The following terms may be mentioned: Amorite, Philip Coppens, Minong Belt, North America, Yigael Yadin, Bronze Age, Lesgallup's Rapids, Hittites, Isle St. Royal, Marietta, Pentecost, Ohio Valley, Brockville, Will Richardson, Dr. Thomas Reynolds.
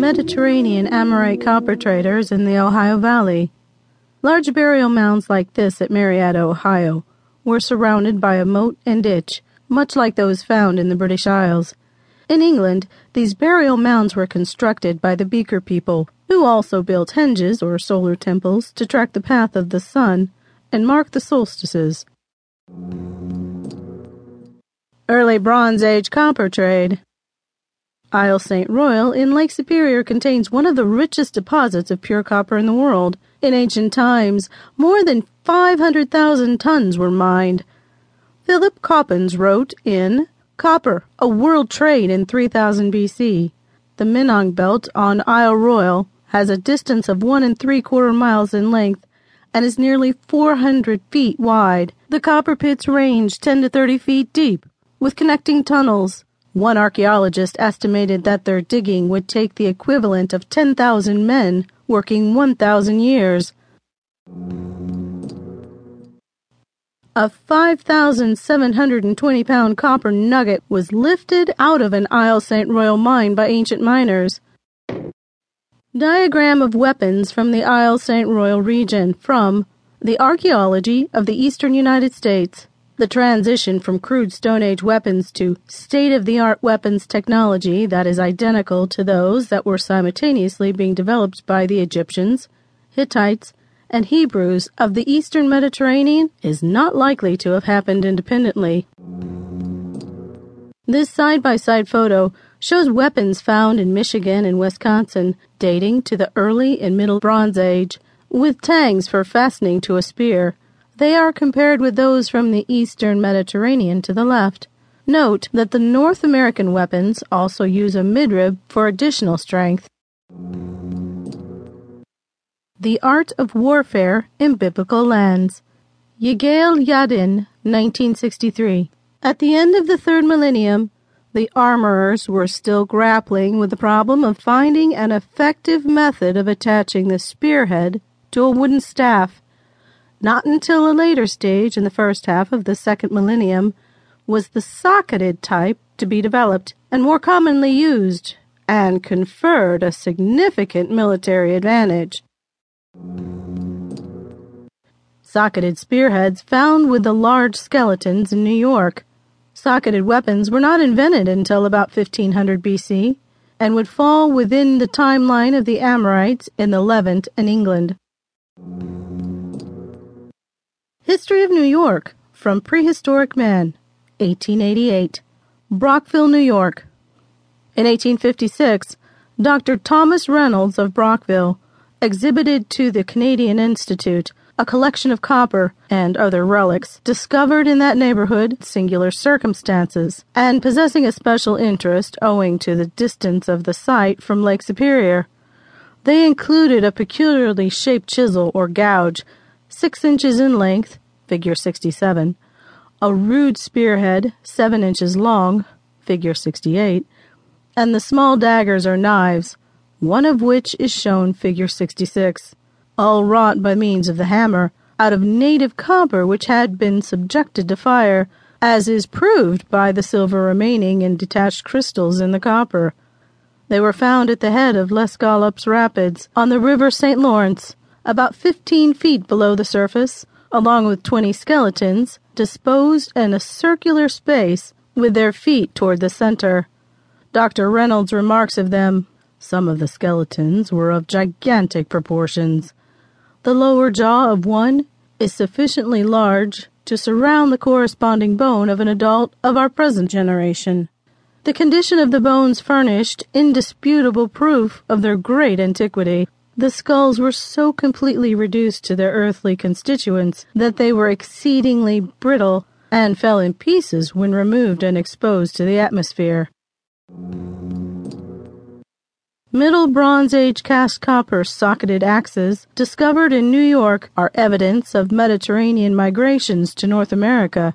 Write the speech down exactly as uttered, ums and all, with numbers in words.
Mediterranean Amorite copper traders in the Ohio Valley. Large burial mounds like this at Marietta, Ohio, were surrounded by a moat and ditch, much like those found in the British Isles. In England, these burial mounds were constructed by the Beaker people, who also built henges or solar temples to track the path of the sun and mark the solstices. Early Bronze Age copper trade. Isle Saint Royal in Lake Superior contains one of the richest deposits of pure copper in the world. In ancient times, more than five hundred thousand tons were mined. Philip Coppens wrote in Copper, a World Trade in three thousand B C. The Minong Belt on Isle Royal has a distance of one and three-quarter miles in length and is nearly four hundred feet wide. The copper pits range ten to thirty feet deep, with connecting tunnels. One archaeologist estimated that their digging would take the equivalent of ten thousand men working one thousand years. A five thousand seven hundred twenty pound copper nugget was lifted out of an Isle Saint Royal mine by ancient miners. Diagram of weapons from the Isle Saint Royal region from The Archaeology of the Eastern United States. The transition from crude Stone Age weapons to state-of-the-art weapons technology that is identical to those that were simultaneously being developed by the Egyptians, Hittites, and Hebrews of the Eastern Mediterranean is not likely to have happened independently. This side-by-side photo shows weapons found in Michigan and Wisconsin dating to the early and middle Bronze Age, with tangs for fastening to a spear. They are compared with those from the Eastern Mediterranean to the left. Note that the North American weapons also use a midrib for additional strength. The Art of Warfare in Biblical Lands. Yigael Yadin, nineteen sixty-three. At the end of the third millennium, the armorers were still grappling with the problem of finding an effective method of attaching the spearhead to a wooden staff. Not until a later stage in the first half of the second millennium was the socketed type to be developed and more commonly used, and conferred a significant military advantage. Socketed spearheads found with the large skeletons in New York. Socketed weapons were not invented until about fifteen hundred B C and would fall within the timeline of the Amorites in the Levant and England. History of New York from Prehistoric Man, eighteen eighty-eight. Brockville, New York. In eighteen fifty-six, Doctor Thomas Reynolds of Brockville exhibited to the Canadian Institute a collection of copper and other relics discovered in that neighborhood, singular circumstances, and possessing a special interest owing to the distance of the site from Lake Superior. They included a peculiarly shaped chisel or gouge, six inches in length, figure sixty-seven, a rude spearhead, seven inches long, figure sixty-eight, and the small daggers or knives, one of which is shown figure sixty-six, all wrought by means of the hammer, out of native copper which had been subjected to fire, as is proved by the silver remaining in detached crystals in the copper. They were found at the head of Lesgallup's Rapids on the River Saint Lawrence, about fifteen feet below the surface, along with twenty skeletons, disposed in a circular space with their feet toward the center. Doctor Reynolds remarks of them, "Some of the skeletons were of gigantic proportions. The lower jaw of one is sufficiently large to surround the corresponding bone of an adult of our present generation." The condition of the bones furnished indisputable proof of their great antiquity. The skulls were so completely reduced to their earthly constituents that they were exceedingly brittle and fell in pieces when removed and exposed to the atmosphere. Middle Bronze Age cast copper socketed axes discovered in New York are evidence of Mediterranean migrations to North America.